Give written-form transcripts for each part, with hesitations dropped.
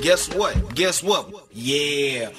Guess what? Guess what? Yeah.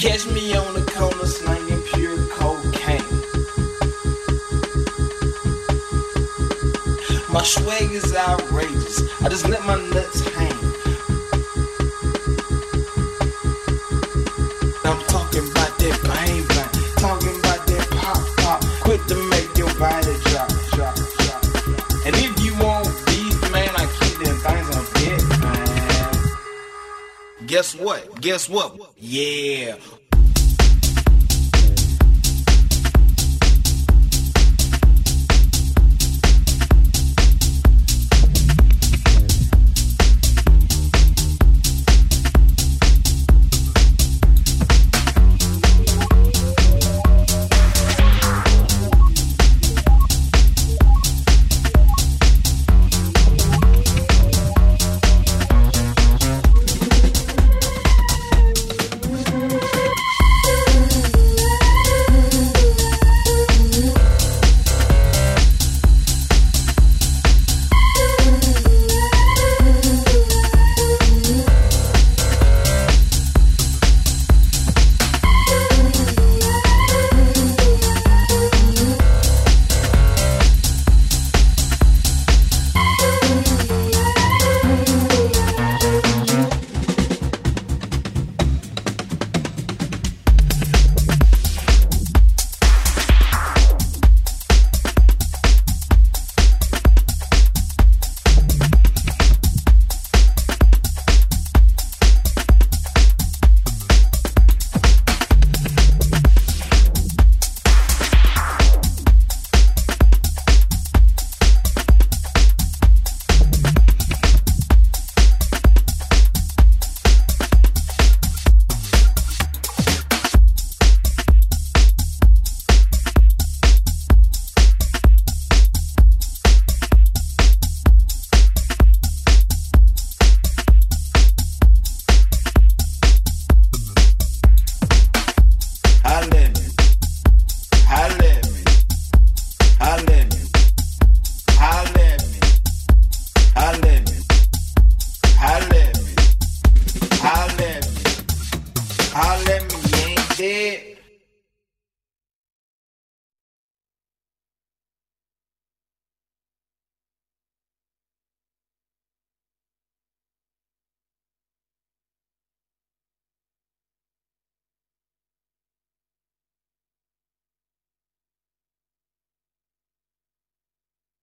Catch me on the corner slanging pure cocaine. My swag is outrageous. I just let my nuts hang. I'm talking about that bang bang, talking about that pop pop, quick to make your body drop drop drop. And if you want beef, man, I keep them things on deck, man. Guess what? Guess what? Yeah. Holler at me, ain't dead.